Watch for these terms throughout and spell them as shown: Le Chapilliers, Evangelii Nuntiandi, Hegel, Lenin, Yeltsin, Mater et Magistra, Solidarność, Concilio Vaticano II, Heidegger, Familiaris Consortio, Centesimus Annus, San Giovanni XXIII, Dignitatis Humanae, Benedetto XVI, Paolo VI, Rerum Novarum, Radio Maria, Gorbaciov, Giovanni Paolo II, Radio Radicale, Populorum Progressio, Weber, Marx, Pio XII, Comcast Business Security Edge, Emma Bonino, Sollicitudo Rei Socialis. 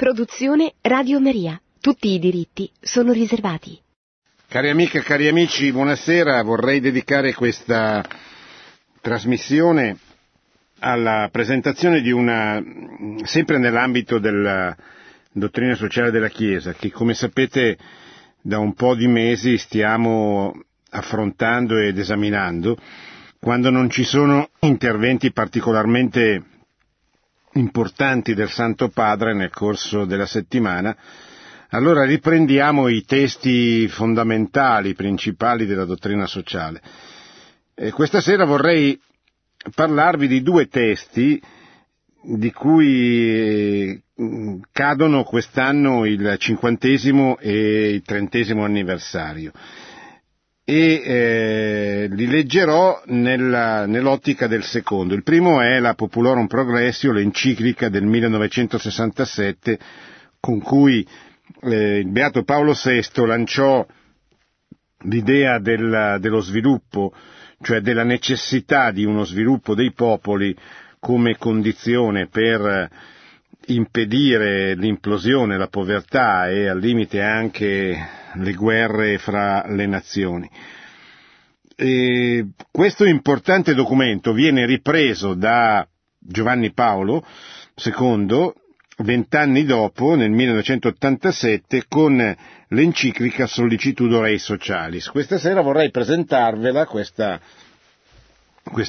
Produzione Radio Maria. Tutti i diritti sono riservati. Cari amiche, cari amici, buonasera. Vorrei dedicare questa trasmissione alla presentazione di una, sempre nell'ambito della dottrina sociale della Chiesa, che come sapete da un po' di mesi stiamo affrontando ed esaminando, quando non ci sono interventi particolarmente importanti del Santo Padre nel corso della settimana. Allora riprendiamo i testi fondamentali, principali della dottrina sociale. E questa sera vorrei parlarvi di due testi di cui cadono quest'anno il 50° e il 30° anniversario, e li leggerò nell'ottica del secondo. Il primo è la Populorum Progressio, l'enciclica del 1967 con cui il Beato Paolo VI lanciò l'idea dello sviluppo, cioè della necessità di uno sviluppo dei popoli come condizione per impedire l'implosione, la povertà e al limite anche le guerre fra le nazioni. E questo importante documento viene ripreso da Giovanni Paolo II 20 anni dopo, nel 1987, con l'enciclica Sollicitudo Rei Socialis. Questa sera vorrei presentarvela, questa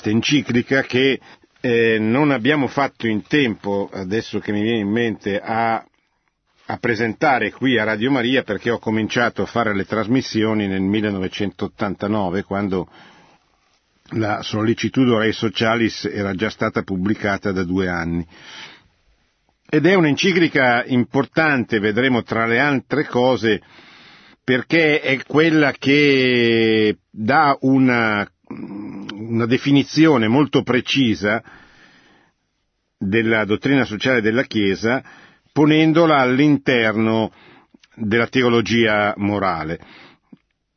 enciclica che non abbiamo fatto in tempo, adesso che mi viene in mente, a presentare qui a Radio Maria, perché ho cominciato a fare le trasmissioni nel 1989, quando la Sollicitudo Rei Socialis era già stata pubblicata da 2 anni. Ed è un'enciclica importante, vedremo tra le altre cose, perché è quella che dà una definizione molto precisa della dottrina sociale della Chiesa, ponendola all'interno della teologia morale.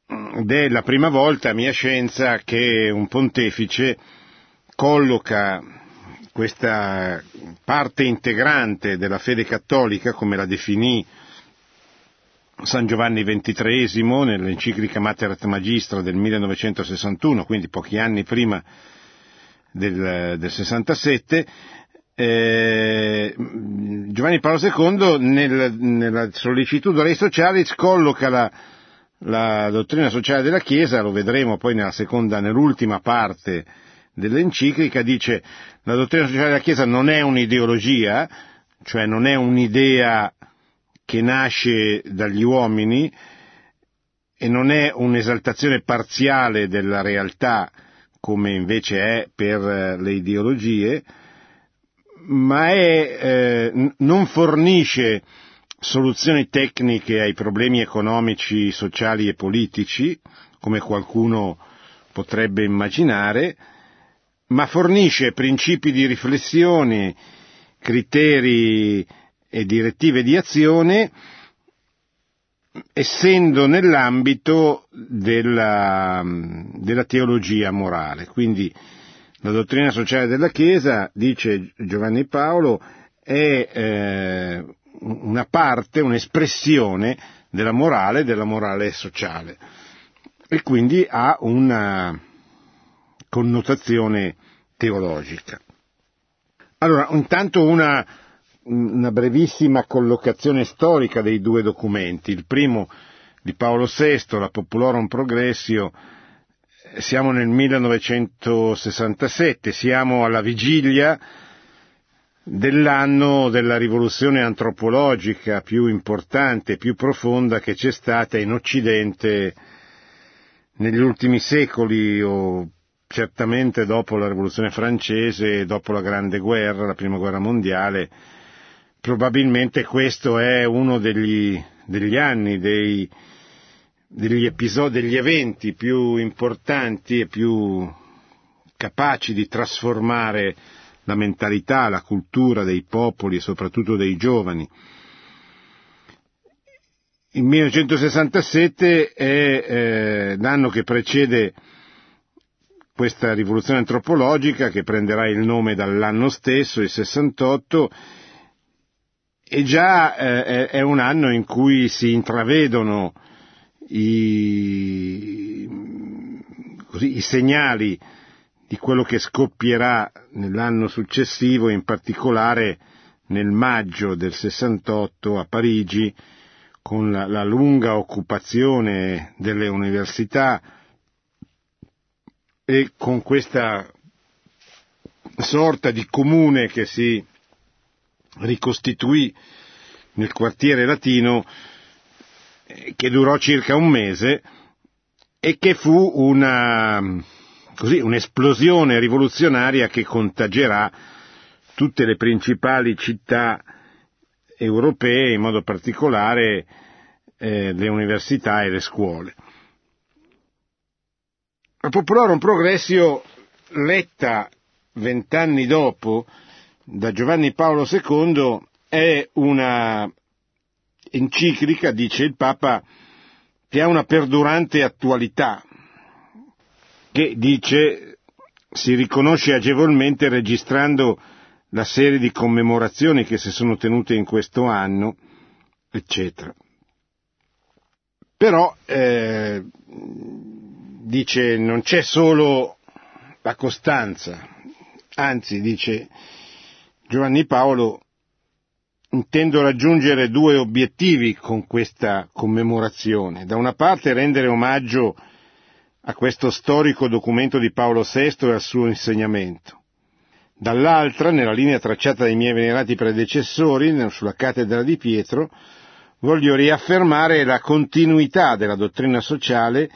Ed è la prima volta, a mia scienza, che un pontefice colloca questa parte integrante della fede cattolica, come la definì San Giovanni XXIII nell'enciclica Mater et Magistra del 1961, quindi pochi anni prima del 67, Giovanni Paolo II nella Sollicitudo Rei Socialis colloca la dottrina sociale della Chiesa, lo vedremo poi nell'ultima parte dell'enciclica. Dice: la dottrina sociale della Chiesa non è un'ideologia, cioè non è un'idea che nasce dagli uomini e non è un'esaltazione parziale della realtà come invece è per le ideologie, ma non fornisce soluzioni tecniche ai problemi economici, sociali e politici, come qualcuno potrebbe immaginare, ma fornisce principi di riflessione, criteri e direttive di azione, essendo nell'ambito della teologia morale. Quindi la dottrina sociale della Chiesa, dice Giovanni Paolo, è una parte, un'espressione della morale sociale, e quindi ha una connotazione teologica. Allora, intanto una brevissima collocazione storica dei due documenti. Il primo di Paolo VI, la Populorum Progressio, siamo nel 1967, siamo alla vigilia dell'anno della rivoluzione antropologica più importante, più profonda che c'è stata in Occidente negli ultimi secoli, o certamente dopo la rivoluzione francese, dopo la grande guerra, la prima guerra mondiale. Probabilmente questo è uno degli anni, degli episodi, degli eventi più importanti e più capaci di trasformare la mentalità, la cultura dei popoli e soprattutto dei giovani. Il 1967 è l'anno che precede questa rivoluzione antropologica, che prenderà il nome dall'anno stesso, il 68, e già è un anno in cui si intravedono i segnali di quello che scoppierà nell'anno successivo, in particolare nel maggio del 68 a Parigi, con la lunga occupazione delle università e con questa sorta di comune che si ricostituì nel quartiere latino, che durò circa un mese e che fu un'esplosione rivoluzionaria che contagierà tutte le principali città europee, in modo particolare le università e le scuole. A Populorum Progressio, letta 20 anni dopo da Giovanni Paolo II, è una enciclica, dice il Papa, che ha una perdurante attualità, che, dice, si riconosce agevolmente registrando la serie di commemorazioni che si sono tenute in questo anno, eccetera. Però, dice, non c'è solo la costanza, anzi, dice Giovanni Paolo, intendo raggiungere due obiettivi con questa commemorazione. Da una parte rendere omaggio a questo storico documento di Paolo VI e al suo insegnamento. Dall'altra, nella linea tracciata dai miei venerati predecessori sulla cattedra di Pietro, voglio riaffermare la continuità della dottrina sociale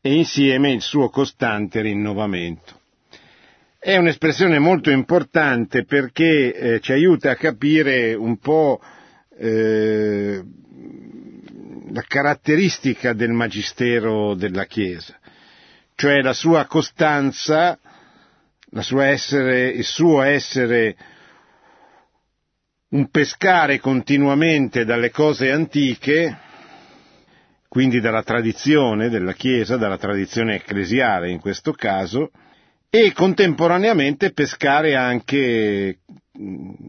e insieme il suo costante rinnovamento. È un'espressione molto importante perché ci aiuta a capire un po' la caratteristica del magistero della Chiesa, cioè la sua costanza, il suo essere un pescare continuamente dalle cose antiche, quindi dalla tradizione della Chiesa, dalla tradizione ecclesiale in questo caso, e contemporaneamente pescare anche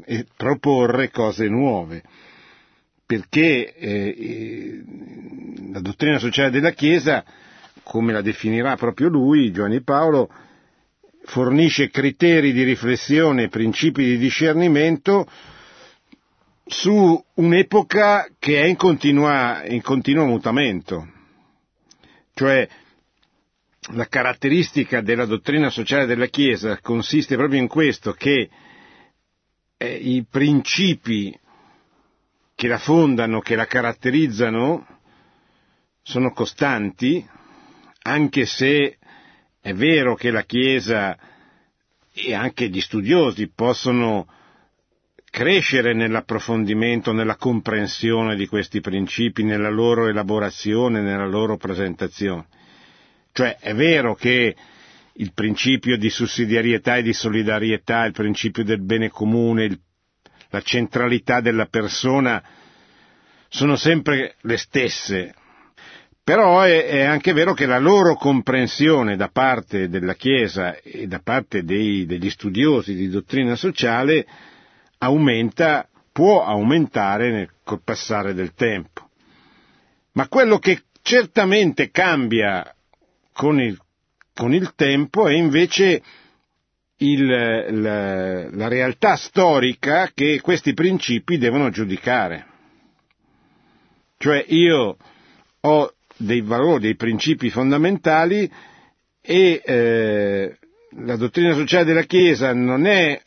e proporre cose nuove, perché la dottrina sociale della Chiesa, come la definirà proprio lui, Giovanni Paolo, fornisce criteri di riflessione e principi di discernimento su un'epoca che è in continuo mutamento. Cioè, la caratteristica della dottrina sociale della Chiesa consiste proprio in questo, che i principi che la fondano, che la caratterizzano, sono costanti, anche se è vero che la Chiesa e anche gli studiosi possono crescere nell'approfondimento, nella comprensione di questi principi, nella loro elaborazione, nella loro presentazione. Cioè, è vero che il principio di sussidiarietà e di solidarietà, il principio del bene comune, la centralità della persona sono sempre le stesse. Però è anche vero che la loro comprensione da parte della Chiesa e da parte degli studiosi di dottrina sociale può aumentare col passare del tempo. Ma quello che certamente cambia con il tempo è invece la realtà storica che questi principi devono giudicare. Cioè, io ho dei valori, dei principi fondamentali e la dottrina sociale della Chiesa non è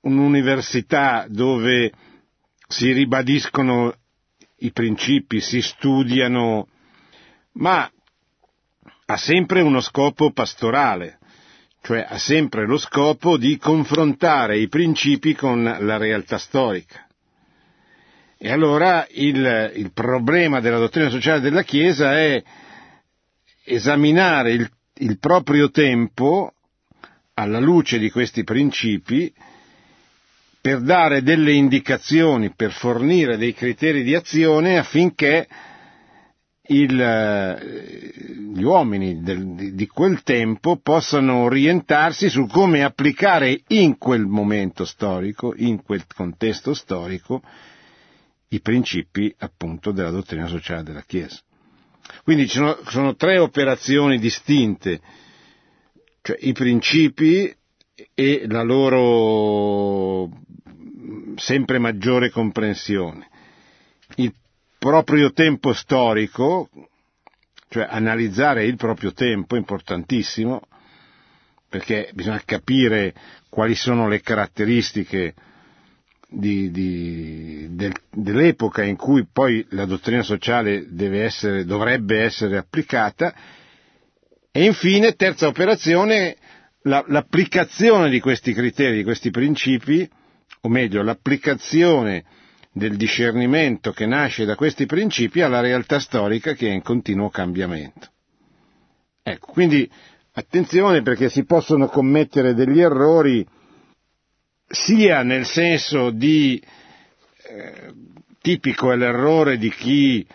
un'università dove si ribadiscono i principi, si studiano, ma ha sempre uno scopo pastorale, cioè ha sempre lo scopo di confrontare i principi con la realtà storica. E allora il problema della dottrina sociale della Chiesa è esaminare il proprio tempo alla luce di questi principi per dare delle indicazioni, per fornire dei criteri di azione affinché gli uomini di quel tempo possano orientarsi su come applicare in quel momento storico, in quel contesto storico, i principi appunto della dottrina sociale della Chiesa. Quindi ci sono tre operazioni distinte, cioè i principi e la loro sempre maggiore comprensione, il proprio tempo storico, cioè analizzare il proprio tempo, importantissimo, perché bisogna capire quali sono le caratteristiche dell'epoca in cui poi la dottrina sociale dovrebbe essere applicata. E infine, terza operazione, l'applicazione di questi criteri, di questi principi, o meglio l'applicazione del discernimento che nasce da questi principi alla realtà storica che è in continuo cambiamento. Ecco, quindi attenzione, perché si possono commettere degli errori sia nel senso di tipico è l'errore di chi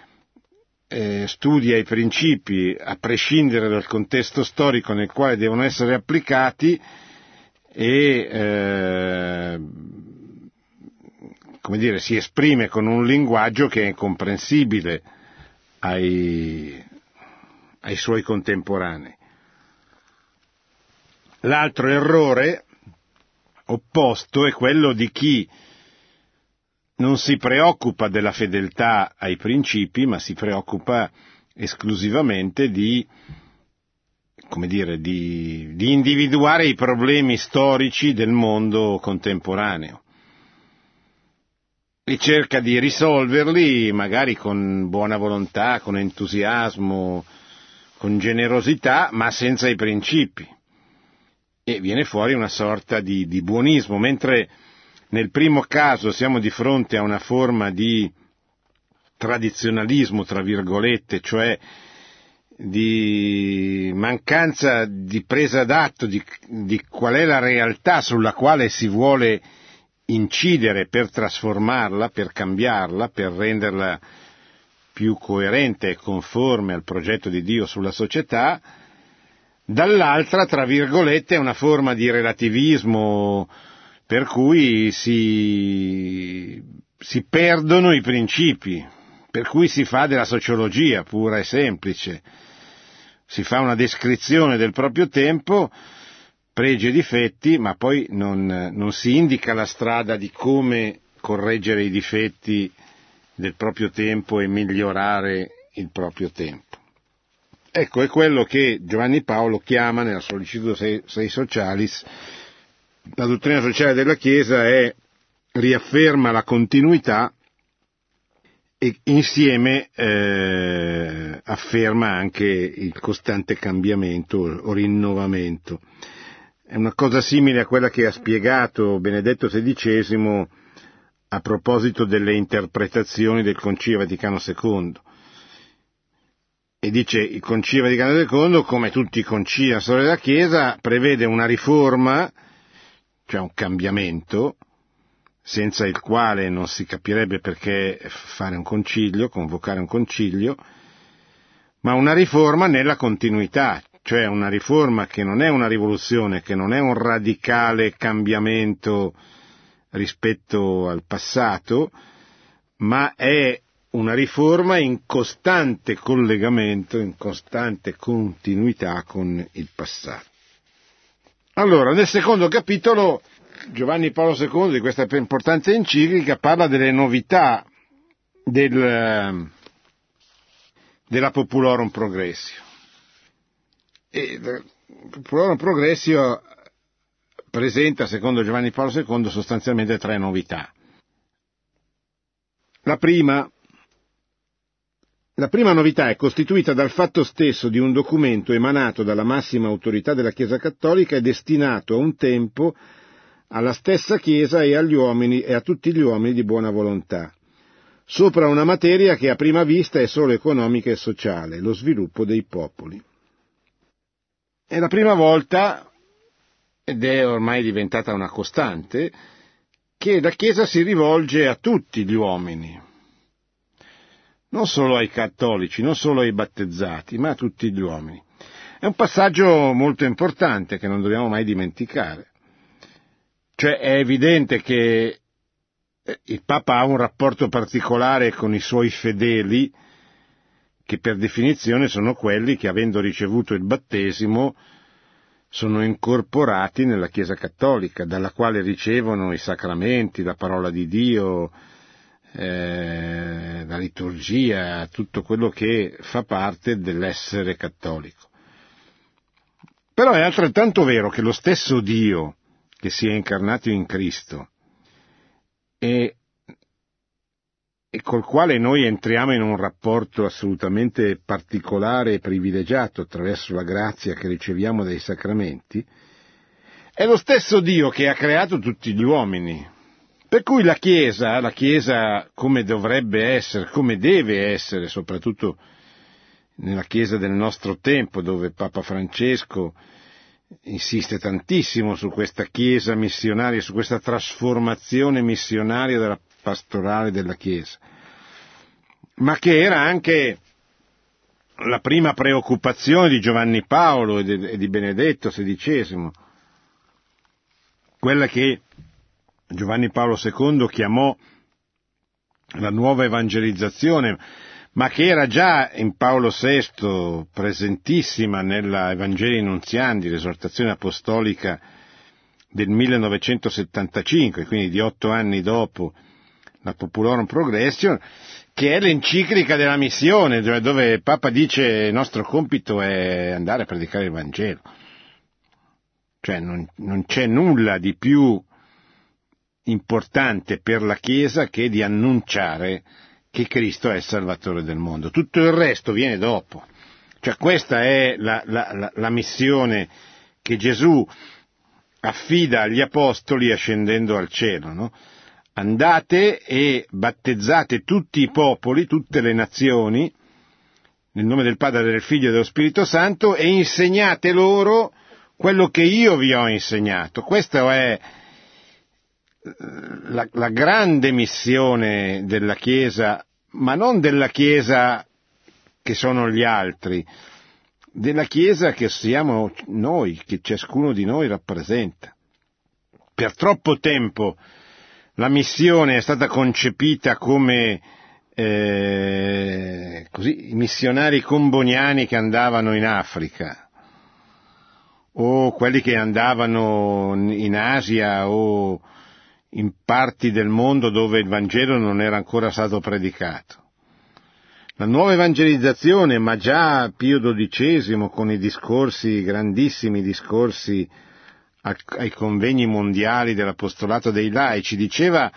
studia i principi a prescindere dal contesto storico nel quale devono essere applicati e si esprime con un linguaggio che è incomprensibile ai suoi contemporanei. L'altro errore opposto è quello di chi non si preoccupa della fedeltà ai principi, ma si preoccupa esclusivamente di individuare i problemi storici del mondo contemporaneo e cerca di risolverli magari con buona volontà, con entusiasmo, con generosità, ma senza i principi. E viene fuori una sorta di buonismo, mentre nel primo caso siamo di fronte a una forma di tradizionalismo, tra virgolette, cioè di mancanza di presa d'atto di qual è la realtà sulla quale si vuole incidere per trasformarla, per cambiarla, per renderla più coerente e conforme al progetto di Dio sulla società. Dall'altra, tra virgolette, è una forma di relativismo per cui si perdono i principi, per cui si fa della sociologia pura e semplice, si fa una descrizione del proprio tempo, pregi e difetti, ma poi non si indica la strada di come correggere i difetti del proprio tempo e migliorare il proprio tempo. Ecco, è quello che Giovanni Paolo chiama nella Sollicitudo Rei Socialis, la dottrina sociale della Chiesa riafferma la continuità e insieme afferma anche il costante cambiamento o rinnovamento. È una cosa simile a quella che ha spiegato Benedetto XVI a proposito delle interpretazioni del Concilio Vaticano II. E dice, il Concilio Vaticano II, come tutti i concili nella storia della Chiesa, prevede una riforma, cioè un cambiamento, senza il quale non si capirebbe perché fare un concilio, convocare un concilio, ma una riforma nella continuità, cioè una riforma che non è una rivoluzione, che non è un radicale cambiamento rispetto al passato, ma è una riforma in costante collegamento, in costante continuità con il passato. Allora, nel secondo capitolo, Giovanni Paolo II di questa importante enciclica parla delle novità della Populorum Progressio. E Populorum Progressio presenta, secondo Giovanni Paolo II, sostanzialmente tre novità. La prima novità è costituita dal fatto stesso di un documento emanato dalla massima autorità della Chiesa Cattolica e destinato a un tempo alla stessa Chiesa e agli uomini e a tutti gli uomini di buona volontà, sopra una materia che a prima vista è solo economica e sociale, lo sviluppo dei popoli. È la prima volta, ed è ormai diventata una costante, che la Chiesa si rivolge a tutti gli uomini. Non solo ai cattolici, non solo ai battezzati, ma a tutti gli uomini. È un passaggio molto importante che non dobbiamo mai dimenticare. Cioè è evidente che il Papa ha un rapporto particolare con i suoi fedeli, che per definizione sono quelli che, avendo ricevuto il battesimo, sono incorporati nella Chiesa Cattolica, dalla quale ricevono i sacramenti, la parola di Dio, la liturgia, tutto quello che fa parte dell'essere cattolico. Però è altrettanto vero che lo stesso Dio che si è incarnato in Cristo e col quale noi entriamo in un rapporto assolutamente particolare e privilegiato attraverso la grazia che riceviamo dai sacramenti, è lo stesso Dio che ha creato tutti gli uomini. Per cui la Chiesa come dovrebbe essere, come deve essere, soprattutto nella Chiesa del nostro tempo, dove Papa Francesco insiste tantissimo su questa Chiesa missionaria, su questa trasformazione missionaria della pastorale della Chiesa, ma che era anche la prima preoccupazione di Giovanni Paolo e di Benedetto XVI, quella che Giovanni Paolo II chiamò la nuova evangelizzazione, ma che era già in Paolo VI presentissima nella Evangelii Nuntiandi, l'esortazione apostolica del 1975, quindi di 8 anni dopo la Populorum Progressio, che è l'enciclica della missione, dove Papa dice il nostro compito è andare a predicare il Vangelo. Cioè non c'è nulla di più importante per la Chiesa che di annunciare che Cristo è il Salvatore del mondo. Tutto il resto viene dopo. Cioè questa è la missione che Gesù affida agli Apostoli ascendendo al cielo, no? Andate e battezzate tutti i popoli, tutte le nazioni, nel nome del Padre, del Figlio e dello Spirito Santo, e insegnate loro quello che io vi ho insegnato. Questa è la grande missione della Chiesa, ma non della Chiesa che sono gli altri, della Chiesa che siamo noi, che ciascuno di noi rappresenta. Per troppo tempo la missione è stata concepita come così, i missionari comboniani che andavano in Africa, o quelli che andavano in Asia o in parti del mondo dove il Vangelo non era ancora stato predicato. La nuova evangelizzazione, ma già Pio XII con i discorsi, grandissimi discorsi ai convegni mondiali dell'apostolato dei laici, diceva: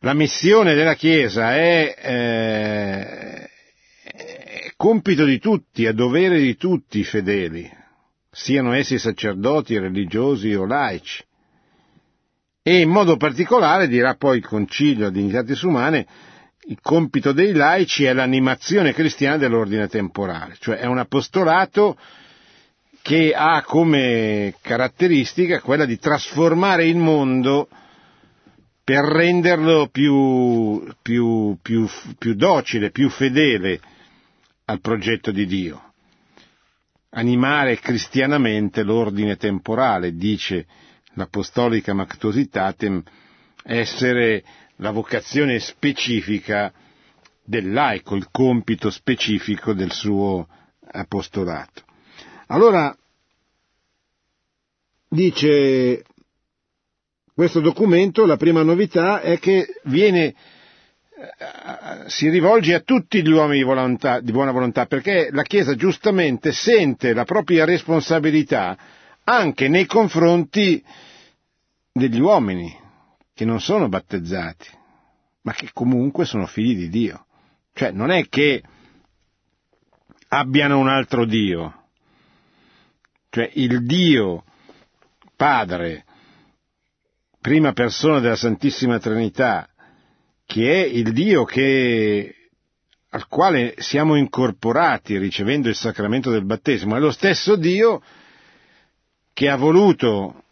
la missione della Chiesa è compito di tutti, è dovere di tutti i fedeli, siano essi sacerdoti, religiosi o laici. E in modo particolare, dirà poi il Concilio a Dignitatis Humanae, il compito dei laici è l'animazione cristiana dell'ordine temporale, cioè è un apostolato che ha come caratteristica quella di trasformare il mondo per renderlo più docile, più fedele al progetto di Dio. Animare cristianamente l'ordine temporale, dice l'Apostolica Mactositatem, essere la vocazione specifica del laico, il compito specifico del suo apostolato. Allora, dice questo documento, la prima novità è che si rivolge a tutti gli uomini di buona volontà, perché la Chiesa giustamente sente la propria responsabilità anche nei confronti degli uomini che non sono battezzati, ma che comunque sono figli di Dio. Cioè non è che abbiano un altro Dio. Cioè il Dio Padre, prima persona della Santissima Trinità, che è il Dio al quale siamo incorporati ricevendo il sacramento del battesimo, è lo stesso Dio che ha voluto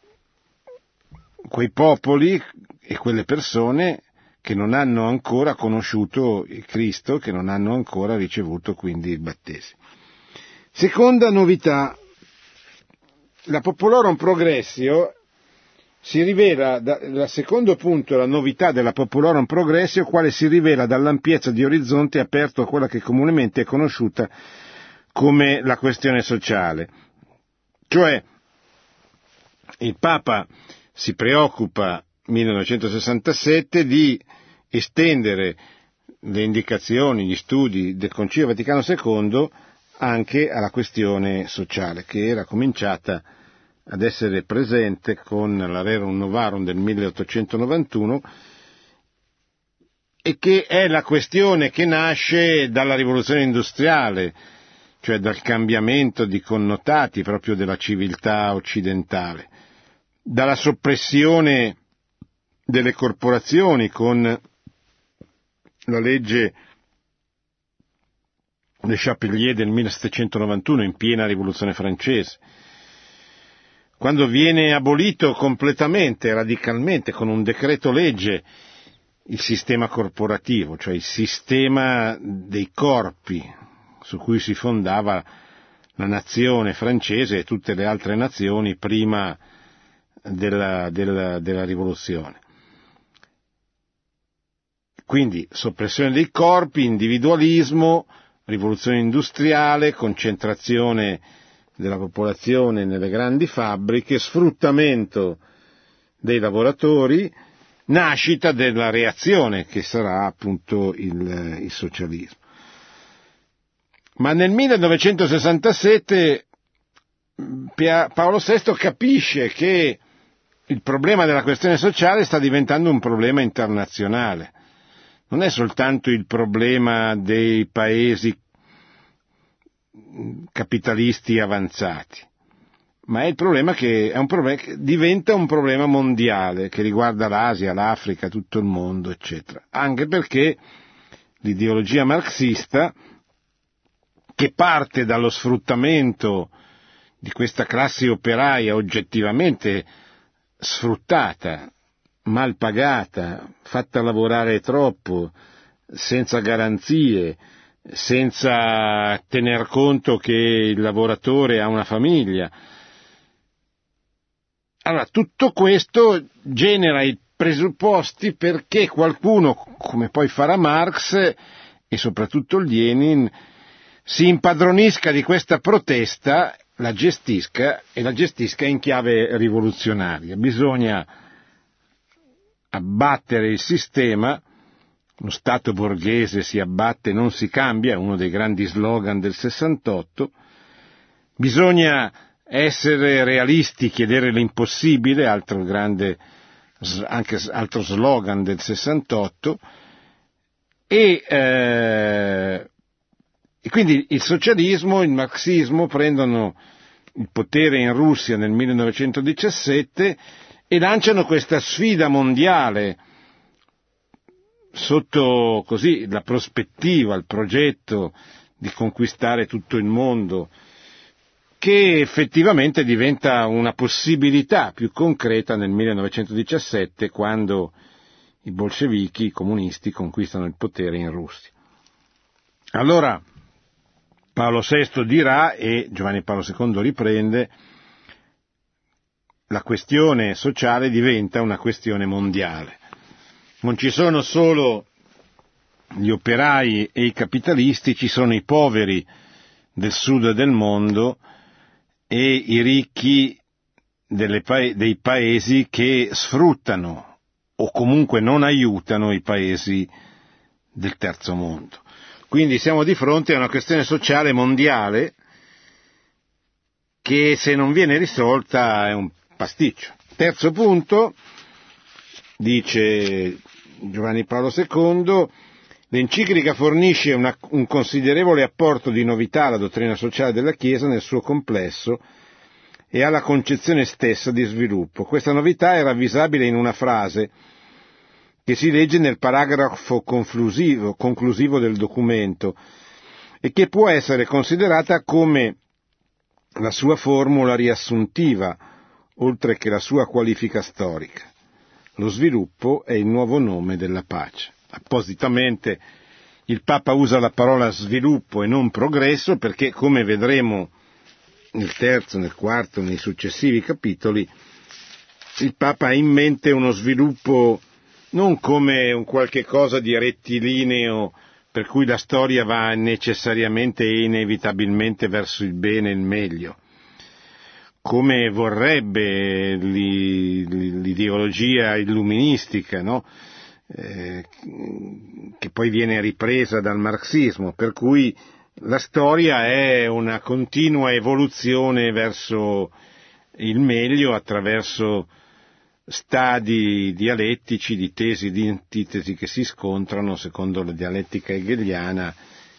quei popoli e quelle persone che non hanno ancora conosciuto il Cristo, che non hanno ancora ricevuto quindi il battesimo. Seconda novità. La Populorum Progressio si rivela, dal secondo punto, la novità della Populorum Progressio, quale si rivela dall'ampiezza di orizzonte aperto a quella che comunemente è conosciuta come la questione sociale. Cioè, il Papa si preoccupa, 1967, di estendere le indicazioni, gli studi del Concilio Vaticano II anche alla questione sociale, che era cominciata ad essere presente con la Rerum Novarum del 1891 e che è la questione che nasce dalla rivoluzione industriale, cioè dal cambiamento di connotati proprio della civiltà occidentale, dalla soppressione delle corporazioni con la legge Le Chapilliers del 1791 in piena rivoluzione francese, quando viene abolito completamente, radicalmente, con un decreto legge, il sistema corporativo, cioè il sistema dei corpi su cui si fondava la nazione francese e tutte le altre nazioni prima della rivoluzione. Quindi soppressione dei corpi, individualismo, rivoluzione industriale, concentrazione della popolazione nelle grandi fabbriche, sfruttamento dei lavoratori, nascita della reazione che sarà appunto il socialismo. Ma nel 1967 Paolo VI capisce che il problema della questione sociale sta diventando un problema internazionale. Non è soltanto il problema dei paesi capitalisti avanzati, ma è il problema che diventa un problema mondiale, che riguarda l'Asia, l'Africa, tutto il mondo, eccetera. Anche perché l'ideologia marxista, che parte dallo sfruttamento di questa classe operaia oggettivamente sfruttata, mal pagata, fatta lavorare troppo, senza garanzie, senza tener conto che il lavoratore ha una famiglia. Allora, tutto questo genera i presupposti perché qualcuno, come poi farà Marx e soprattutto Lenin, si impadronisca di questa protesta, la gestisca e la gestisca in chiave rivoluzionaria. Bisogna abbattere il sistema. Lo Stato borghese si abbatte, non si cambia, uno dei grandi slogan del 68. Bisogna essere realisti, chiedere l'impossibile, altro grande, anche altro slogan del 68. E quindi il socialismo, il marxismo prendono il potere in Russia nel 1917 e lanciano questa sfida mondiale sotto così la prospettiva, il progetto di conquistare tutto il mondo, che effettivamente diventa una possibilità più concreta nel 1917, quando i bolscevichi, i comunisti, conquistano il potere in Russia. Allora Paolo VI dirà, e Giovanni Paolo II riprende, la questione sociale diventa una questione mondiale. Non ci sono solo gli operai e i capitalisti, ci sono i poveri del sud del mondo e i ricchi dei paesi che sfruttano o comunque non aiutano i paesi del terzo mondo. Quindi siamo di fronte a una questione sociale mondiale che, se non viene risolta, è un pasticcio. Terzo punto, dice Giovanni Paolo II, l'enciclica fornisce un considerevole apporto di novità alla dottrina sociale della Chiesa nel suo complesso e alla concezione stessa di sviluppo. Questa novità è ravvisabile in una frase che si legge nel paragrafo conclusivo del documento e che può essere considerata come la sua formula riassuntiva, oltre che la sua qualifica storica. Lo sviluppo è il nuovo nome della pace. Appositamente il Papa usa la parola sviluppo e non progresso perché, come vedremo nel terzo, nel quarto, nei successivi capitoli, il Papa ha in mente uno sviluppo non come un qualche cosa di rettilineo per cui la storia va necessariamente e inevitabilmente verso il bene e il meglio, come vorrebbe l'ideologia illuministica, no? Che poi viene ripresa dal marxismo, per cui la storia è una continua evoluzione verso il meglio attraverso stadi dialettici di tesi, di antitesi che si scontrano secondo la dialettica hegeliana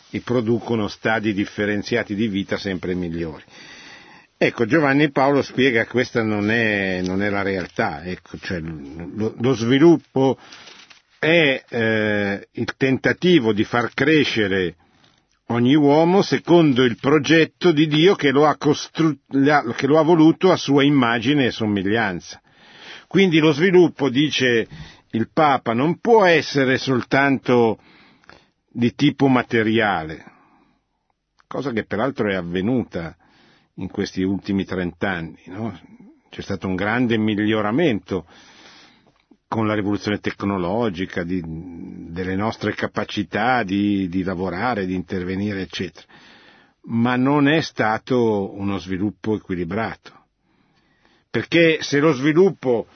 e producono stadi differenziati di vita sempre migliori. Ecco, Giovanni Paolo spiega che questa non è la realtà, ecco, cioè lo sviluppo è il tentativo di far crescere ogni uomo secondo il progetto di Dio che lo ha voluto a sua immagine e somiglianza. Quindi lo sviluppo, dice il Papa, non può essere soltanto di tipo materiale, cosa che peraltro è avvenuta in questi ultimi 30 anni, no? C'è stato un grande miglioramento con la rivoluzione tecnologica delle nostre capacità di lavorare, di intervenire, eccetera, ma non è stato uno sviluppo equilibrato, perché se lo sviluppo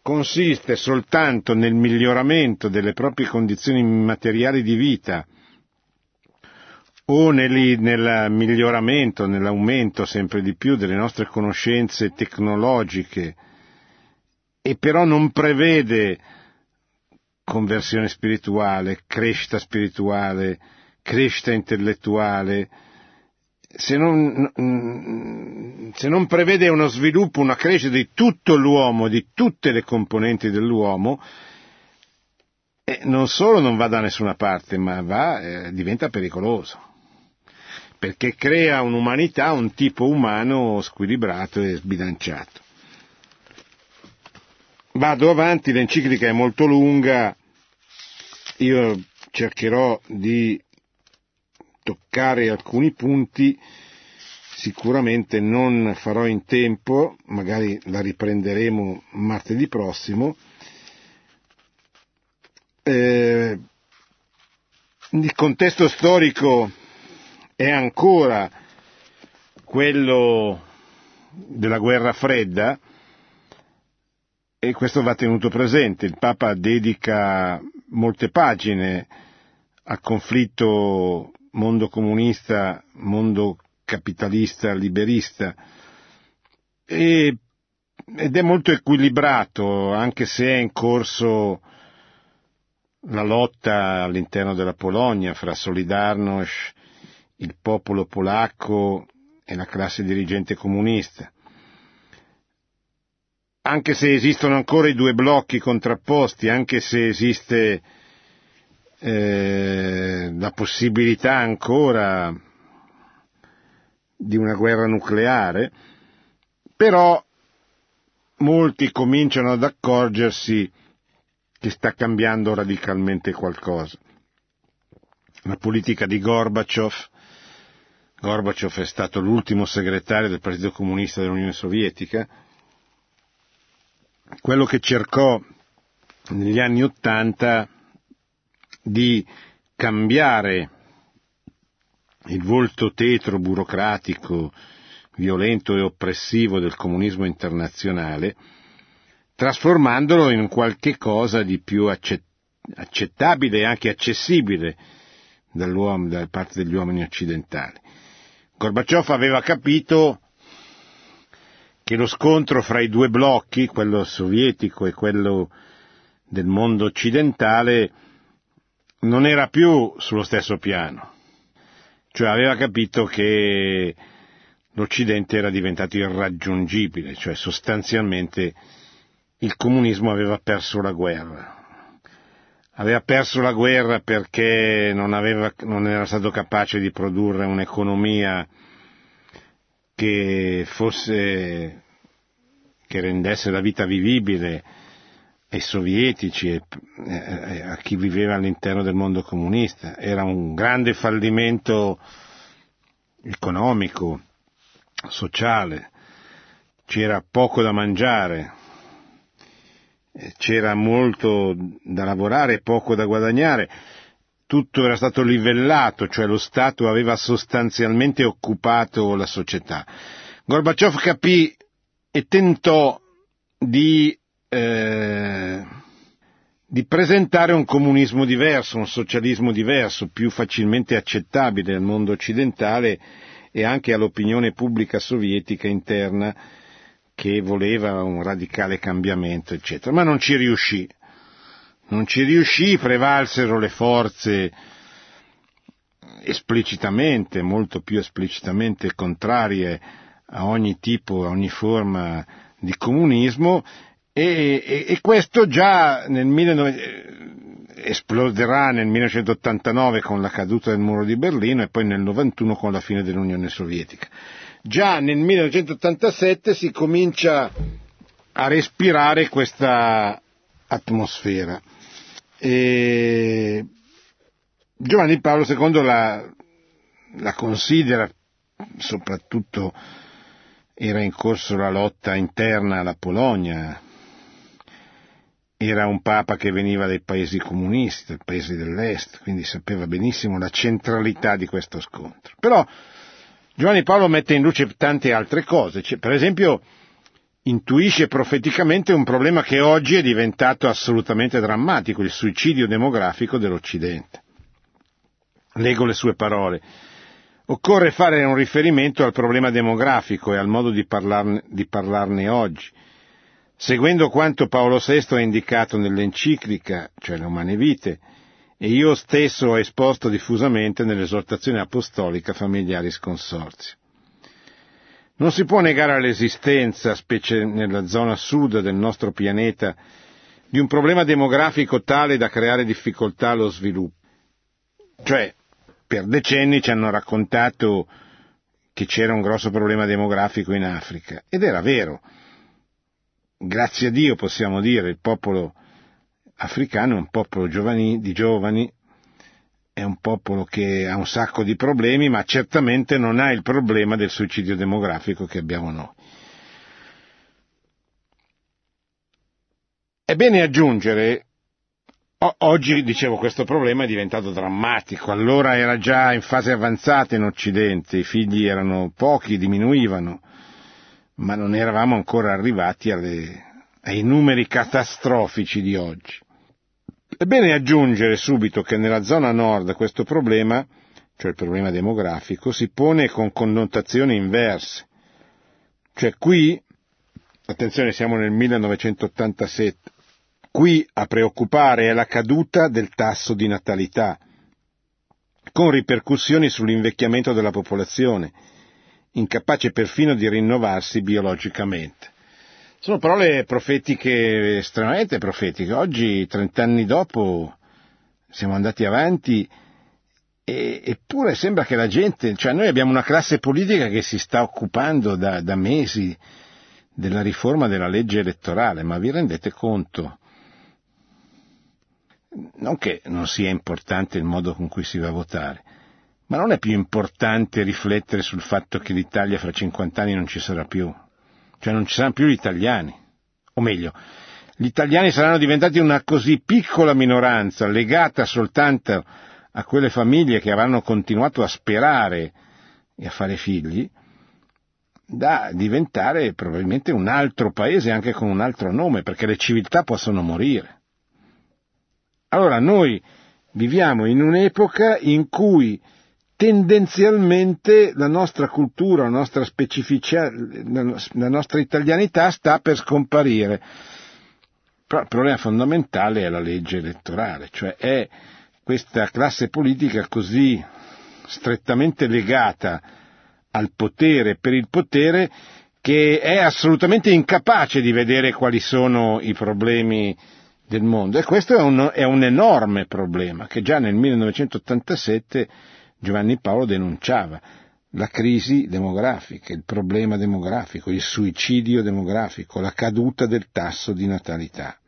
consiste soltanto nel miglioramento delle proprie condizioni materiali di vita o nel miglioramento, nell'aumento sempre di più delle nostre conoscenze tecnologiche, e però non prevede conversione spirituale, crescita intellettuale, se non prevede uno sviluppo, una crescita di tutto l'uomo, di tutte le componenti dell'uomo, non solo non va da nessuna parte, ma diventa pericoloso, perché crea un'umanità, un tipo umano squilibrato e sbilanciato. Vado avanti, l'enciclica è molto lunga, io cercherò di toccare alcuni punti, sicuramente non farò in tempo, magari la riprenderemo martedì prossimo. Il contesto storico è ancora quello della Guerra Fredda, e questo va tenuto presente. Il Papa dedica molte pagine al conflitto mondo comunista, mondo capitalista, liberista, ed è molto equilibrato, anche se è in corso la lotta all'interno della Polonia fra Solidarność, il popolo polacco e la classe dirigente comunista. Anche se esistono ancora i due blocchi contrapposti, anche se esiste la possibilità ancora di una guerra nucleare, però molti cominciano ad accorgersi che sta cambiando radicalmente qualcosa. La politica di Gorbaciov è stato l'ultimo segretario del Partito Comunista dell'Unione Sovietica, quello che cercò negli anni '80 di cambiare il volto tetro, burocratico, violento e oppressivo del comunismo internazionale, trasformandolo in qualche cosa di più accettabile e anche accessibile da parte degli uomini occidentali. Gorbaciov aveva capito che lo scontro fra i due blocchi, quello sovietico e quello del mondo occidentale, non era più sullo stesso piano, cioè aveva capito che l'Occidente era diventato irraggiungibile, cioè sostanzialmente il comunismo aveva perso la guerra perché non era stato capace di produrre un'economia che rendesse la vita vivibile ai sovietici e a chi viveva all'interno del mondo comunista. Era un grande fallimento economico, sociale, c'era poco da mangiare, c'era molto da lavorare e poco da guadagnare, tutto era stato livellato, cioè lo Stato aveva sostanzialmente occupato la società. Gorbaciov capì e tentò di presentare un comunismo diverso, un socialismo diverso, più facilmente accettabile al mondo occidentale e anche all'opinione pubblica sovietica interna, che voleva un radicale cambiamento, eccetera. Ma non ci riuscì. Prevalsero le forze esplicitamente, molto più esplicitamente contrarie a ogni tipo, a ogni forma di comunismo, e questo già esploderà nel 1989 con la caduta del muro di Berlino e poi nel 91 con la fine dell'Unione Sovietica. Già nel 1987 si comincia a respirare questa atmosfera. E Giovanni Paolo II la considera, soprattutto era in corso la lotta interna alla Polonia, era un papa che veniva dai paesi comunisti, dai paesi dell'est, quindi sapeva benissimo la centralità di questo scontro. Però Giovanni Paolo mette in luce tante altre cose, per esempio intuisce profeticamente un problema che oggi è diventato assolutamente drammatico, il suicidio demografico dell'Occidente. Leggo le sue parole. Occorre fare un riferimento al problema demografico e al modo di parlarne oggi. Seguendo quanto Paolo VI ha indicato nell'enciclica, cioè le Umane Vite, e io stesso ho esposto diffusamente nell'esortazione apostolica Familiaris Consortio. Non si può negare all'esistenza, specie nella zona sud del nostro pianeta, di un problema demografico tale da creare difficoltà allo sviluppo. Cioè, per decenni ci hanno raccontato che c'era un grosso problema demografico in Africa, ed era vero. Grazie a Dio, possiamo dire, il popolo africano è un popolo di giovani, è un popolo che ha un sacco di problemi, ma certamente non ha il problema del suicidio demografico che abbiamo noi. È bene aggiungere, oggi, dicevo, questo problema è diventato drammatico, allora era già in fase avanzata in Occidente, i figli erano pochi, diminuivano, ma non eravamo ancora arrivati ai numeri catastrofici di oggi. È bene aggiungere subito che nella zona nord questo problema, cioè il problema demografico, si pone con connotazioni inverse. Cioè qui, attenzione, siamo nel 1987, qui a preoccupare è la caduta del tasso di natalità, con ripercussioni sull'invecchiamento della popolazione, incapace perfino di rinnovarsi biologicamente. Sono parole profetiche, estremamente profetiche. Oggi, 30 anni dopo, siamo andati avanti, eppure sembra che la gente, cioè noi abbiamo una classe politica che si sta occupando da mesi della riforma della legge elettorale, ma vi rendete conto? Non che non sia importante il modo con cui si va a votare, ma non è più importante riflettere sul fatto che l'Italia fra 50 anni non ci sarà più. Cioè non ci saranno più gli italiani, o meglio, gli italiani saranno diventati una così piccola minoranza legata soltanto a quelle famiglie che avranno continuato a sperare e a fare figli, da diventare probabilmente un altro paese anche con un altro nome, perché le civiltà possono morire. Allora noi viviamo in un'epoca in cui tendenzialmente la nostra cultura, la nostra specificità, la nostra italianità sta per scomparire. Però il problema fondamentale è la legge elettorale, cioè è questa classe politica così strettamente legata al potere per il potere che è assolutamente incapace di vedere quali sono i problemi del mondo. E questo è un enorme problema che già nel 1987 Giovanni Paolo denunciava, la crisi demografica, il problema demografico, il suicidio demografico, la caduta del tasso di natalità.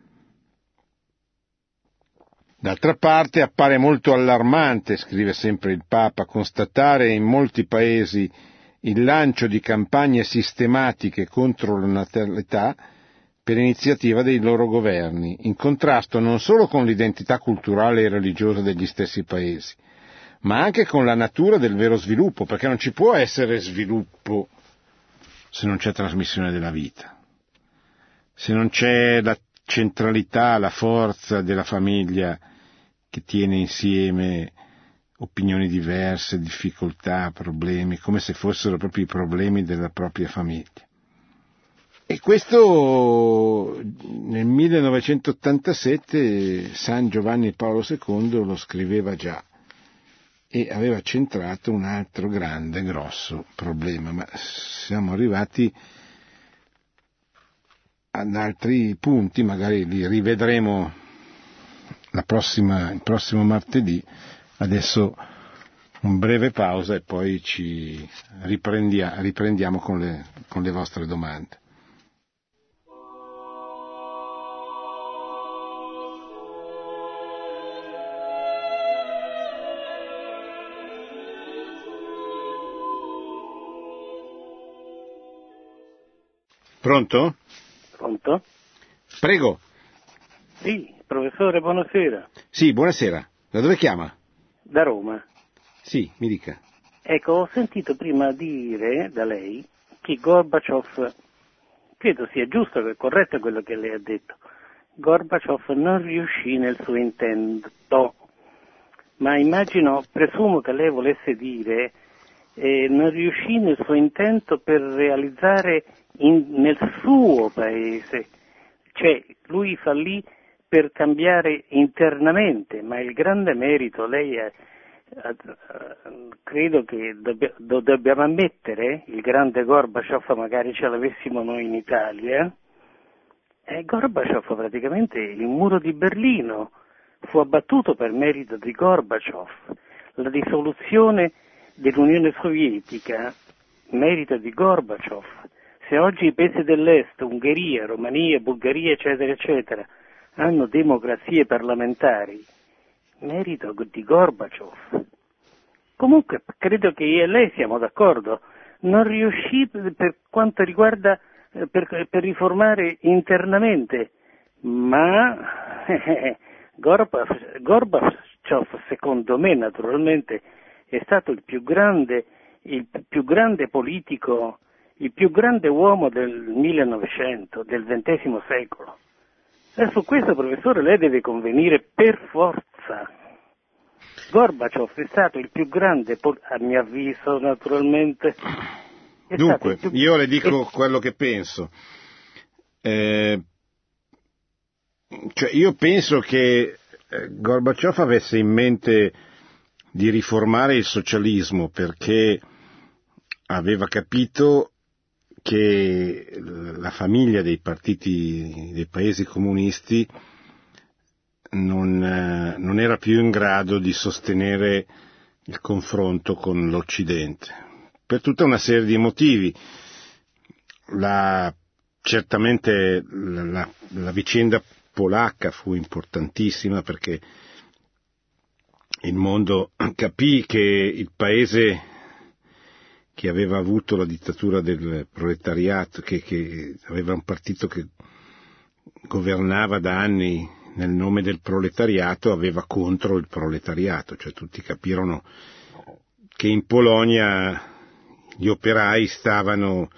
D'altra parte appare molto allarmante, scrive sempre il Papa, constatare in molti paesi il lancio di campagne sistematiche contro la natalità per iniziativa dei loro governi, in contrasto non solo con l'identità culturale e religiosa degli stessi paesi, ma anche con la natura del vero sviluppo, perché non ci può essere sviluppo se non c'è trasmissione della vita, se non c'è la centralità, la forza della famiglia che tiene insieme opinioni diverse, difficoltà, problemi, come se fossero proprio i problemi della propria famiglia. E questo nel 1987 San Giovanni Paolo II lo scriveva già e aveva centrato un altro grande, grosso problema, ma siamo arrivati ad altri punti, magari li rivedremo il prossimo martedì. Adesso un breve pausa e poi ci riprendiamo con le vostre domande. Pronto? Pronto? Prego. Sì, professore, buonasera. Sì, buonasera. Da dove chiama? Da Roma. Sì, mi dica. Ecco, ho sentito prima dire da lei che Gorbaciov, credo sia giusto e corretto quello che lei ha detto, Gorbaciov non riuscì nel suo intento, ma presumo che lei volesse dire non riuscì nel suo intento per realizzare nel suo paese, cioè lui fallì per cambiare internamente, ma il grande merito, lei credo che dobbiamo ammettere, il grande Gorbaciov, magari ce l'avessimo noi in Italia, Gorbaciov praticamente il muro di Berlino fu abbattuto per merito di Gorbaciov, la dissoluzione dell'Unione Sovietica, merito di Gorbaciov. Se oggi i paesi dell'Est, Ungheria, Romania, Bulgaria, eccetera, eccetera, hanno democrazie parlamentari, merito di Gorbaciov. Comunque, credo che io e lei siamo d'accordo, non riuscì per quanto riguarda per riformare internamente, ma Gorbaciov, secondo me, naturalmente, è stato il più grande politico, il più grande uomo del 1900, del XX secolo. E su questo, professore, lei deve convenire per forza. Gorbaciov è stato il più grande, a mio avviso, naturalmente. Dunque, io le dico quello che penso. Cioè, io penso che Gorbaciov avesse in mente di riformare il socialismo perché aveva capito che la famiglia dei partiti dei paesi comunisti non era più in grado di sostenere il confronto con l'Occidente per tutta una serie di motivi. Certamente la vicenda polacca fu importantissima perché il mondo capì che il paese che aveva avuto la dittatura del proletariato, che aveva un partito che governava da anni nel nome del proletariato, aveva contro il proletariato, cioè tutti capirono che in Polonia gli operai stavano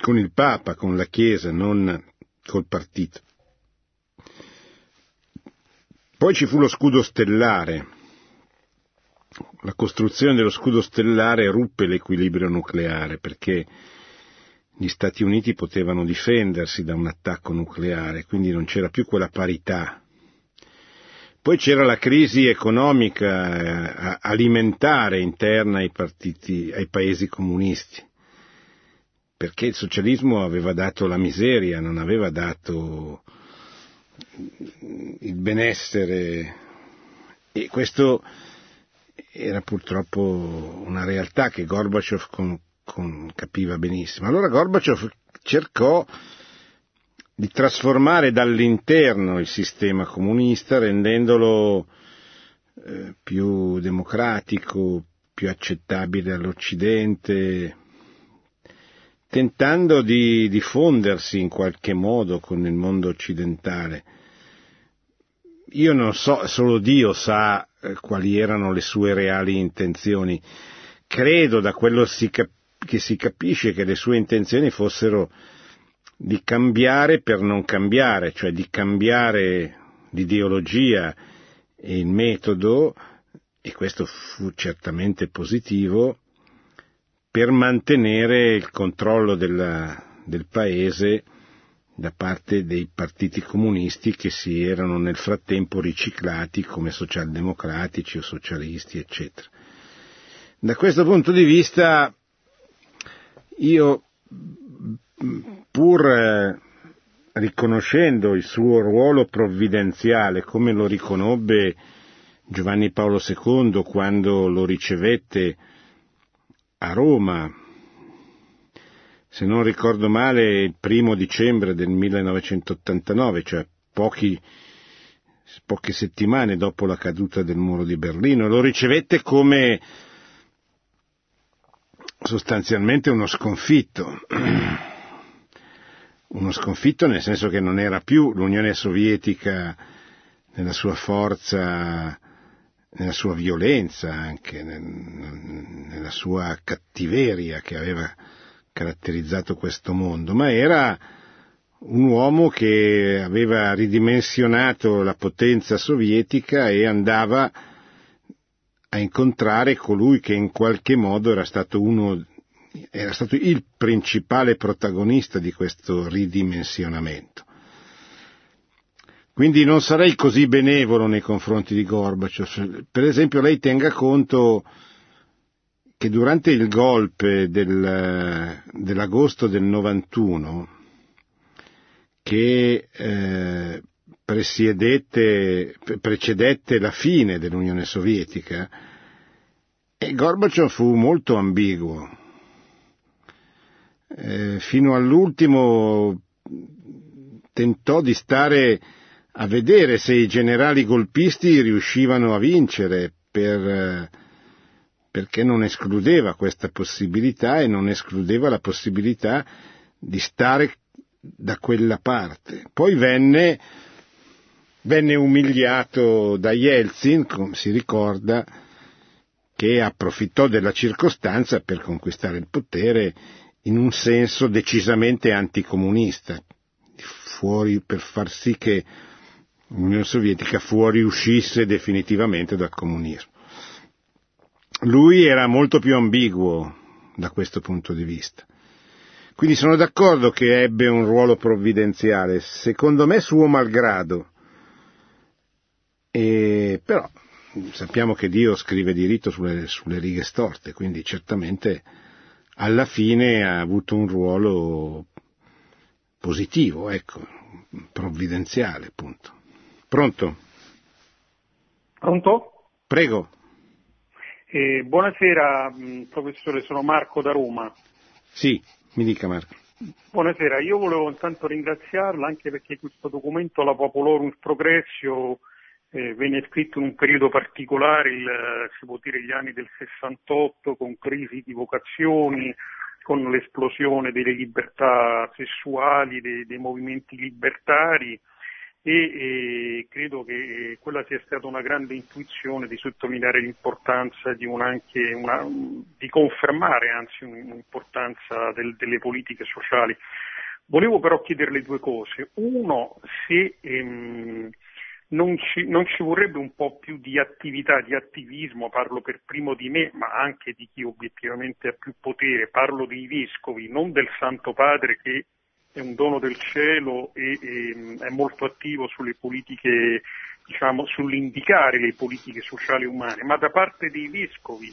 con il Papa, con la Chiesa, non col partito. Poi ci fu lo scudo stellare. La costruzione dello scudo stellare ruppe l'equilibrio nucleare perché gli Stati Uniti potevano difendersi da un attacco nucleare, quindi non c'era più quella parità. Poi c'era la crisi economica alimentare interna ai paesi comunisti, perché il socialismo aveva dato la miseria, non aveva dato il benessere, e questo era purtroppo una realtà che Gorbaciov capiva benissimo. Allora Gorbaciov cercò di trasformare dall'interno il sistema comunista rendendolo più democratico, più accettabile all'Occidente, tentando di diffondersi in qualche modo con il mondo occidentale. Io non so, solo Dio sa quali erano le sue reali intenzioni. Credo, da quello che si capisce, che le sue intenzioni fossero di cambiare per non cambiare, cioè di cambiare l'ideologia e il metodo, e questo fu certamente positivo, per mantenere il controllo del paese da parte dei partiti comunisti, che si erano nel frattempo riciclati come socialdemocratici o socialisti, eccetera. Da questo punto di vista, io, pur riconoscendo il suo ruolo provvidenziale, come lo riconobbe Giovanni Paolo II quando lo ricevette a Roma, se non ricordo male il 1° dicembre del 1989, cioè poche settimane dopo la caduta del muro di Berlino, lo ricevette come sostanzialmente uno sconfitto, nel senso che non era più l'Unione Sovietica nella sua forza, nella sua violenza, anche nella sua cattiveria che aveva caratterizzato questo mondo, ma era un uomo che aveva ridimensionato la potenza sovietica e andava a incontrare colui che in qualche modo era stato il principale protagonista di questo ridimensionamento. Quindi non sarei così benevolo nei confronti di Gorbaciov. Per esempio, lei tenga conto che durante il golpe dell'agosto del 91, che precedette la fine dell'Unione Sovietica, e Gorbaciov fu molto ambiguo. Fino all'ultimo tentò di stare a vedere se i generali golpisti riuscivano a vincere, perché non escludeva questa possibilità, e non escludeva la possibilità di stare da quella parte. Poi venne umiliato da Yeltsin, come si ricorda, che approfittò della circostanza per conquistare il potere in un senso decisamente anticomunista, per far sì che l'Unione Sovietica fuoriuscisse definitivamente dal comunismo. Lui era molto più ambiguo da questo punto di vista. Quindi sono d'accordo che ebbe un ruolo provvidenziale, secondo me suo malgrado. Però sappiamo che Dio scrive diritto sulle righe storte, quindi certamente alla fine ha avuto un ruolo positivo, provvidenziale, appunto. Pronto? Pronto? Prego. Buonasera, professore, sono Marco da Roma. Sì, mi dica Marco. Buonasera, io volevo intanto ringraziarla, anche perché questo documento, la Populorum Progressio, venne scritto in un periodo particolare, si può dire gli anni del 68, con crisi di vocazioni, con l'esplosione delle libertà sessuali, dei movimenti libertari, e credo che quella sia stata una grande intuizione di sottolineare l'importanza di confermare anzi un'importanza delle politiche sociali. Volevo però chiederle due cose. Uno, se non ci vorrebbe un po' più di attività, di attivismo, parlo per primo di me, ma anche di chi obiettivamente ha più potere, parlo dei vescovi, non del Santo Padre che è un dono del cielo e è molto attivo sulle politiche, diciamo, sull'indicare le politiche sociali e umane, ma da parte dei vescovi.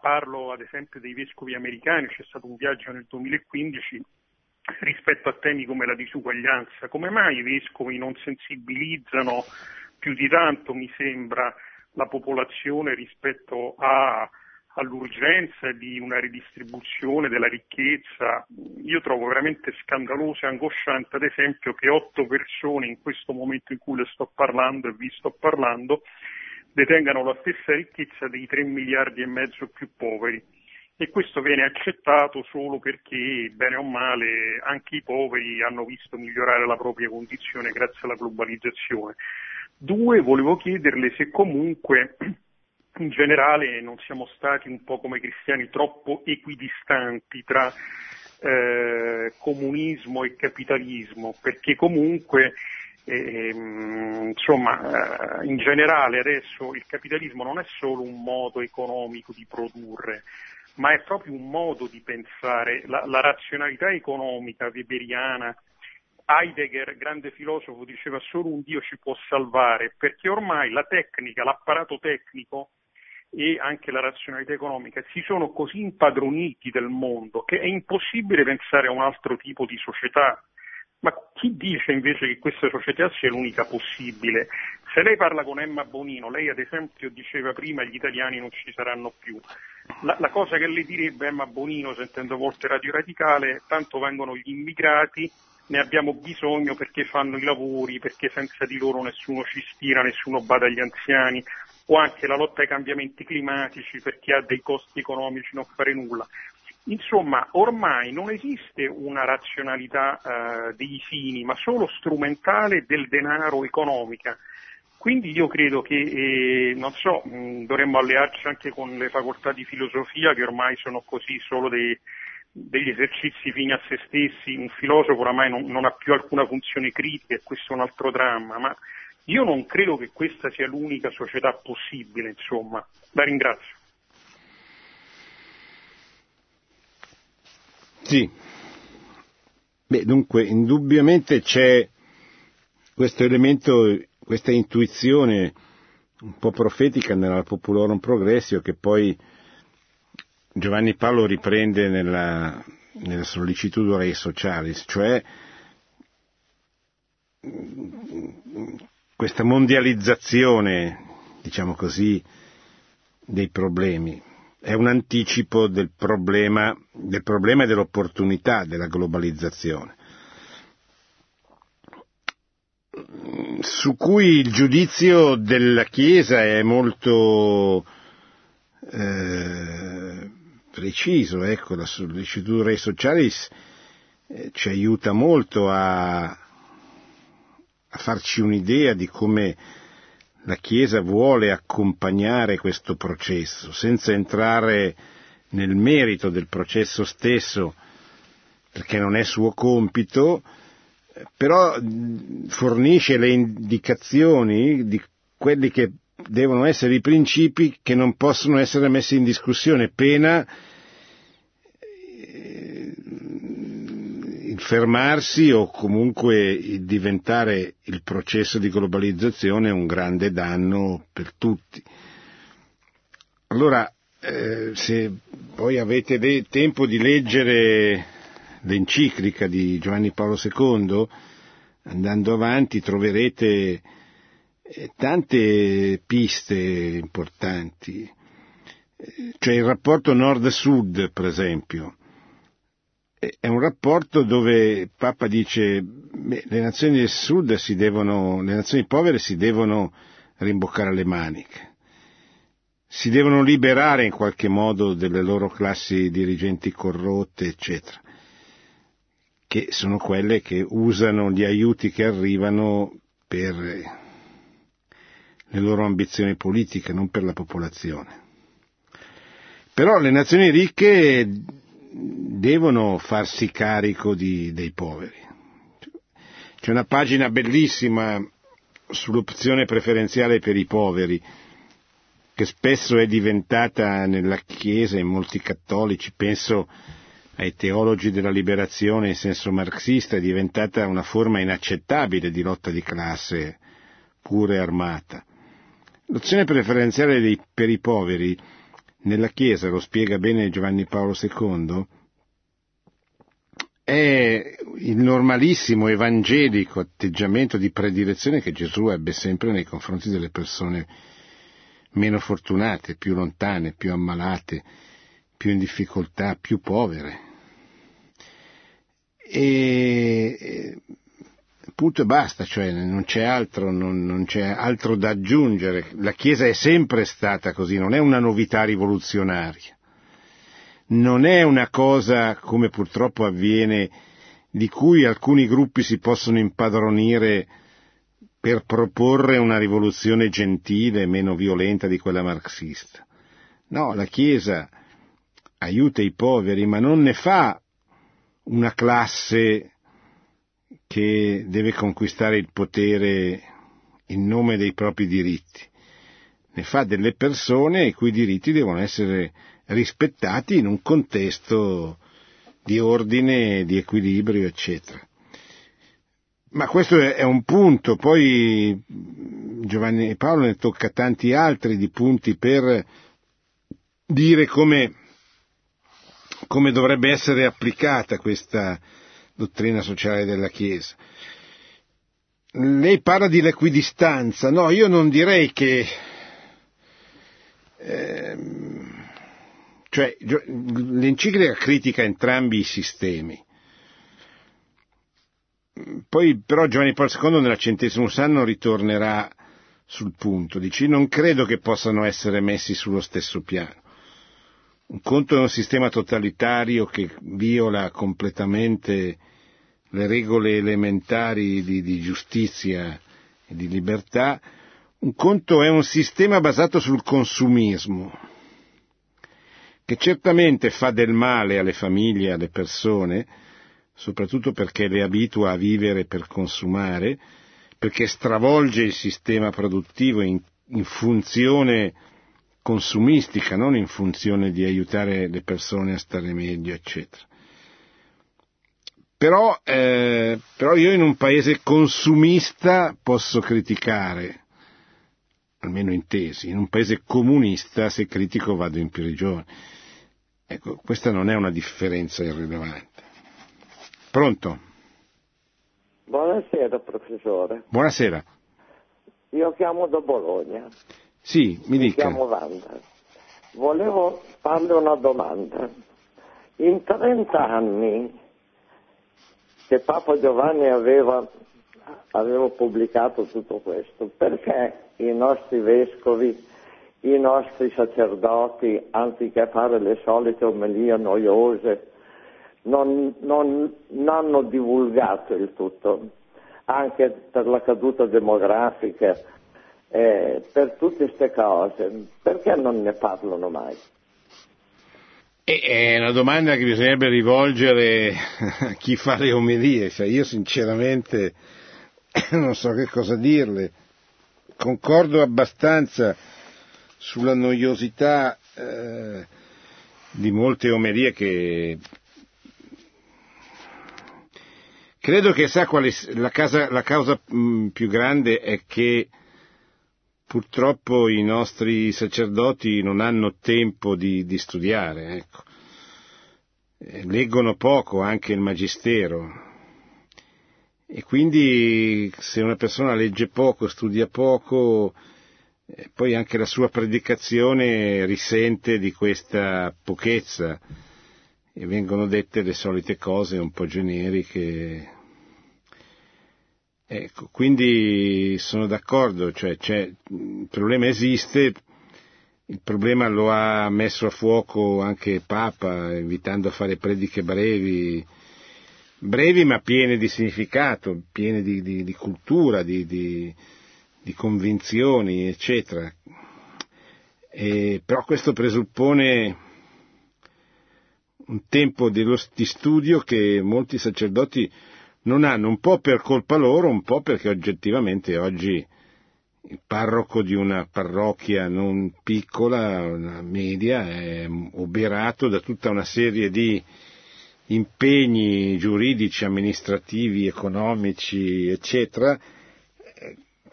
Parlo ad esempio dei vescovi americani, c'è stato un viaggio nel 2015 rispetto a temi come la disuguaglianza. Come mai i vescovi non sensibilizzano più di tanto, mi sembra, la popolazione rispetto all'urgenza di una ridistribuzione della ricchezza? Io trovo veramente scandaloso e angosciante, ad esempio, che 8 persone in questo momento in cui le sto parlando e vi sto parlando detengano la stessa ricchezza dei 3,5 miliardi più poveri. e questo viene accettato solo perché, bene o male, anche i poveri hanno visto migliorare la propria condizione grazie alla globalizzazione. Due, volevo chiederle se comunque in generale non siamo stati un po' come cristiani troppo equidistanti tra comunismo e capitalismo, perché comunque insomma in generale adesso il capitalismo non è solo un modo economico di produrre, ma è proprio un modo di pensare, la razionalità economica weberiana. Heidegger, grande filosofo, diceva solo un Dio ci può salvare, perché ormai la tecnica, l'apparato tecnico e anche la razionalità economica si sono così impadroniti del mondo che è impossibile pensare a un altro tipo di società. Ma chi dice invece che questa società sia l'unica possibile? Se lei parla con Emma Bonino, lei ad esempio diceva prima gli italiani non ci saranno più, la cosa che le direbbe Emma Bonino, sentendo a volte Radio Radicale, tanto vengono gli immigrati, ne abbiamo bisogno perché fanno i lavori, perché senza di loro nessuno ci stira, nessuno bada agli anziani, o anche la lotta ai cambiamenti climatici perché ha dei costi economici non fare nulla. Insomma, ormai non esiste una razionalità dei fini, ma solo strumentale del denaro economica. Quindi io credo che, dovremmo allearci anche con le facoltà di filosofia, che ormai sono così solo degli esercizi fini a se stessi. Un filosofo oramai non ha più alcuna funzione critica, e questo è un altro dramma, ma io non credo che questa sia l'unica società possibile, insomma. La ringrazio. Sì, beh, dunque indubbiamente c'è questo elemento, questa intuizione un po' profetica nella Populorum Progressio, che poi Giovanni Paolo riprende nella Sollicitudo Rei Socialis, cioè questa mondializzazione, diciamo così, dei problemi. È un anticipo del problema e dell'opportunità della globalizzazione, su cui il giudizio della Chiesa è molto preciso. Ecco, la Sollicitudo Rei Socialis ci aiuta molto a farci un'idea di come la Chiesa vuole accompagnare questo processo, senza entrare nel merito del processo stesso, perché non è suo compito, però fornisce le indicazioni di quelli che devono essere i principi che non possono essere messi in discussione, pena il fermarsi o comunque il diventare il processo di globalizzazione un grande danno per tutti. Allora, se poi avete tempo di leggere l'enciclica di Giovanni Paolo II, andando avanti troverete tante piste importanti, cioè il rapporto nord-sud, per esempio. È un rapporto dove Papa dice le nazioni del sud le nazioni povere si devono rimboccare le maniche, si devono liberare in qualche modo delle loro classi dirigenti corrotte, eccetera, che sono quelle che usano gli aiuti che arrivano per le loro ambizioni politiche, non per la popolazione. Però le nazioni ricche devono farsi carico dei poveri. C'è una pagina bellissima sull'opzione preferenziale per i poveri, che spesso è diventata nella Chiesa, in molti cattolici, penso ai teologi della liberazione in senso marxista, è diventata una forma inaccettabile di lotta di classe, pure armata. L'opzione preferenziale per i poveri nella Chiesa, lo spiega bene Giovanni Paolo II, è il normalissimo evangelico atteggiamento di predilezione che Gesù ebbe sempre nei confronti delle persone meno fortunate, più lontane, più ammalate, più in difficoltà, più povere. E punto e basta, cioè non c'è altro da aggiungere. La Chiesa è sempre stata così, non è una novità rivoluzionaria. non è una cosa, come purtroppo avviene, di cui alcuni gruppi si possono impadronire per proporre una rivoluzione gentile, meno violenta di quella marxista. No, la Chiesa aiuta i poveri, ma non ne fa una classe che deve conquistare il potere in nome dei propri diritti. Ne fa delle persone i cui diritti devono essere rispettati in un contesto di ordine, di equilibrio, eccetera. Ma questo è un punto, poi Giovanni Paolo ne tocca tanti altri di punti per dire come dovrebbe essere applicata questa dottrina sociale della Chiesa. Lei parla di l'equidistanza, no, io non direi che... Cioè, l'enciclica critica entrambi i sistemi. Poi però Giovanni Paolo II nella Centesimus Annus ritornerà sul punto. Dice: non credo che possano essere messi sullo stesso piano. Un conto è un sistema totalitario che viola completamente le regole elementari di giustizia e di libertà. Un conto è un sistema basato sul consumismo, che certamente fa del male alle famiglie, alle persone, soprattutto perché le abitua a vivere per consumare, perché stravolge il sistema produttivo in funzione consumistica, non in funzione di aiutare le persone a stare meglio, eccetera. Però io in un paese consumista posso criticare, almeno in tesi, in un paese comunista se critico vado in prigione. Ecco, questa non è una differenza irrilevante. Pronto? Buonasera, professore. Buonasera. Io chiamo da Bologna. Sì, mi dica. Mi chiamo Wanda. Volevo farle una domanda. In 30 anni che Papa Giovanni avevo pubblicato tutto questo, perché i nostri vescovi, i nostri sacerdoti, anziché fare le solite omelie noiose, non hanno divulgato il tutto, anche per la caduta demografica, per tutte queste cose, perché non ne parlano mai? È una domanda che bisognerebbe rivolgere a chi fa le omelie, cioè io sinceramente non so che cosa dirle. Concordo abbastanza sulla noiosità di molte omelie che credo che sa quale la causa più grande è che purtroppo i nostri sacerdoti non hanno tempo di studiare, ecco. Leggono poco anche il magistero. E quindi se una persona legge poco, studia poco, poi anche la sua predicazione risente di questa pochezza e vengono dette le solite cose un po' generiche. Ecco, quindi sono d'accordo, cioè, il problema esiste, il problema lo ha messo a fuoco anche Papa, invitando a fare prediche brevi ma piene di significato, piene di cultura, di convinzioni, eccetera. Però questo presuppone un tempo di studio che molti sacerdoti non hanno, un po' per colpa loro, un po' perché oggettivamente oggi il parroco di una parrocchia non piccola, una media, è oberato da tutta una serie di impegni giuridici, amministrativi, economici, eccetera,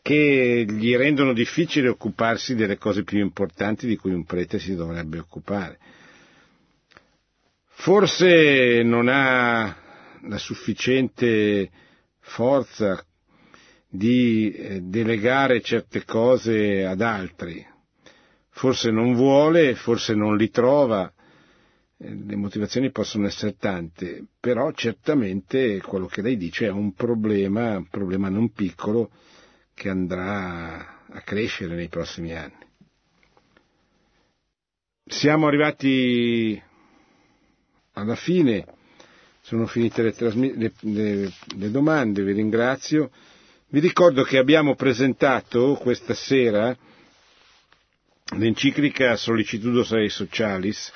che gli rendono difficile occuparsi delle cose più importanti di cui un prete si dovrebbe occupare. Forse non ha la sufficiente forza di delegare certe cose ad altri, forse non vuole, forse non li trova. Le motivazioni possono essere tante, però certamente quello che lei dice è un problema non piccolo che andrà a crescere nei prossimi anni. Siamo arrivati alla fine. Sono finite le domande, vi ringrazio. Vi ricordo che abbiamo presentato questa sera l'enciclica Sollicitudo Rei Socialis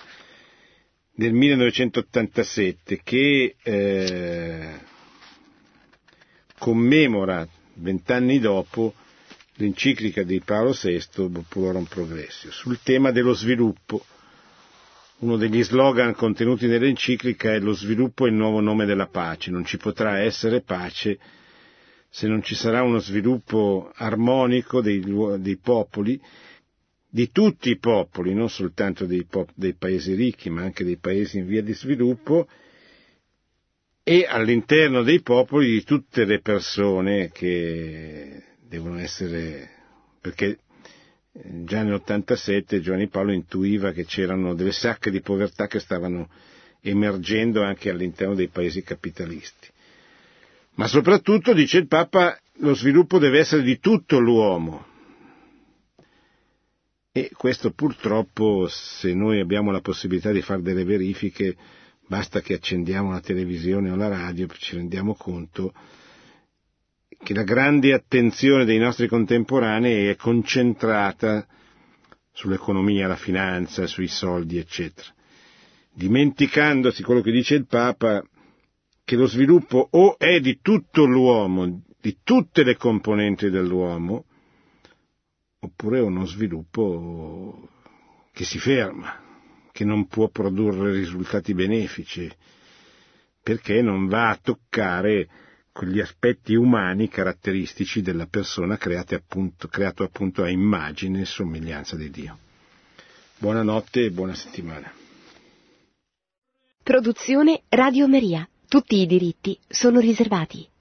del 1987 che commemora 20 anni dopo l'enciclica di Paolo VI Populorum Progressio sul tema dello sviluppo. Uno degli slogan contenuti nell'enciclica è: lo sviluppo è il nuovo nome della pace. Non ci potrà essere pace se non ci sarà uno sviluppo armonico dei popoli, di tutti i popoli, non soltanto dei paesi ricchi, ma anche dei paesi in via di sviluppo, e all'interno dei popoli di tutte le persone che devono essere... perché già nell'87 Giovanni Paolo intuiva che c'erano delle sacche di povertà che stavano emergendo anche all'interno dei paesi capitalisti. Ma soprattutto, dice il Papa, lo sviluppo deve essere di tutto l'uomo. E questo purtroppo, se noi abbiamo la possibilità di fare delle verifiche, basta che accendiamo la televisione o la radio, ci rendiamo conto che la grande attenzione dei nostri contemporanei è concentrata sull'economia, la finanza, sui soldi, eccetera, dimenticandosi quello che dice il Papa, che lo sviluppo o è di tutto l'uomo, di tutte le componenti dell'uomo, oppure è uno sviluppo che si ferma, che non può produrre risultati benefici, perché non va a toccare quegli aspetti umani caratteristici della persona creato appunto a immagine e somiglianza di Dio. Buonanotte e buona settimana. Produzione Radio Maria. Tutti i diritti sono riservati.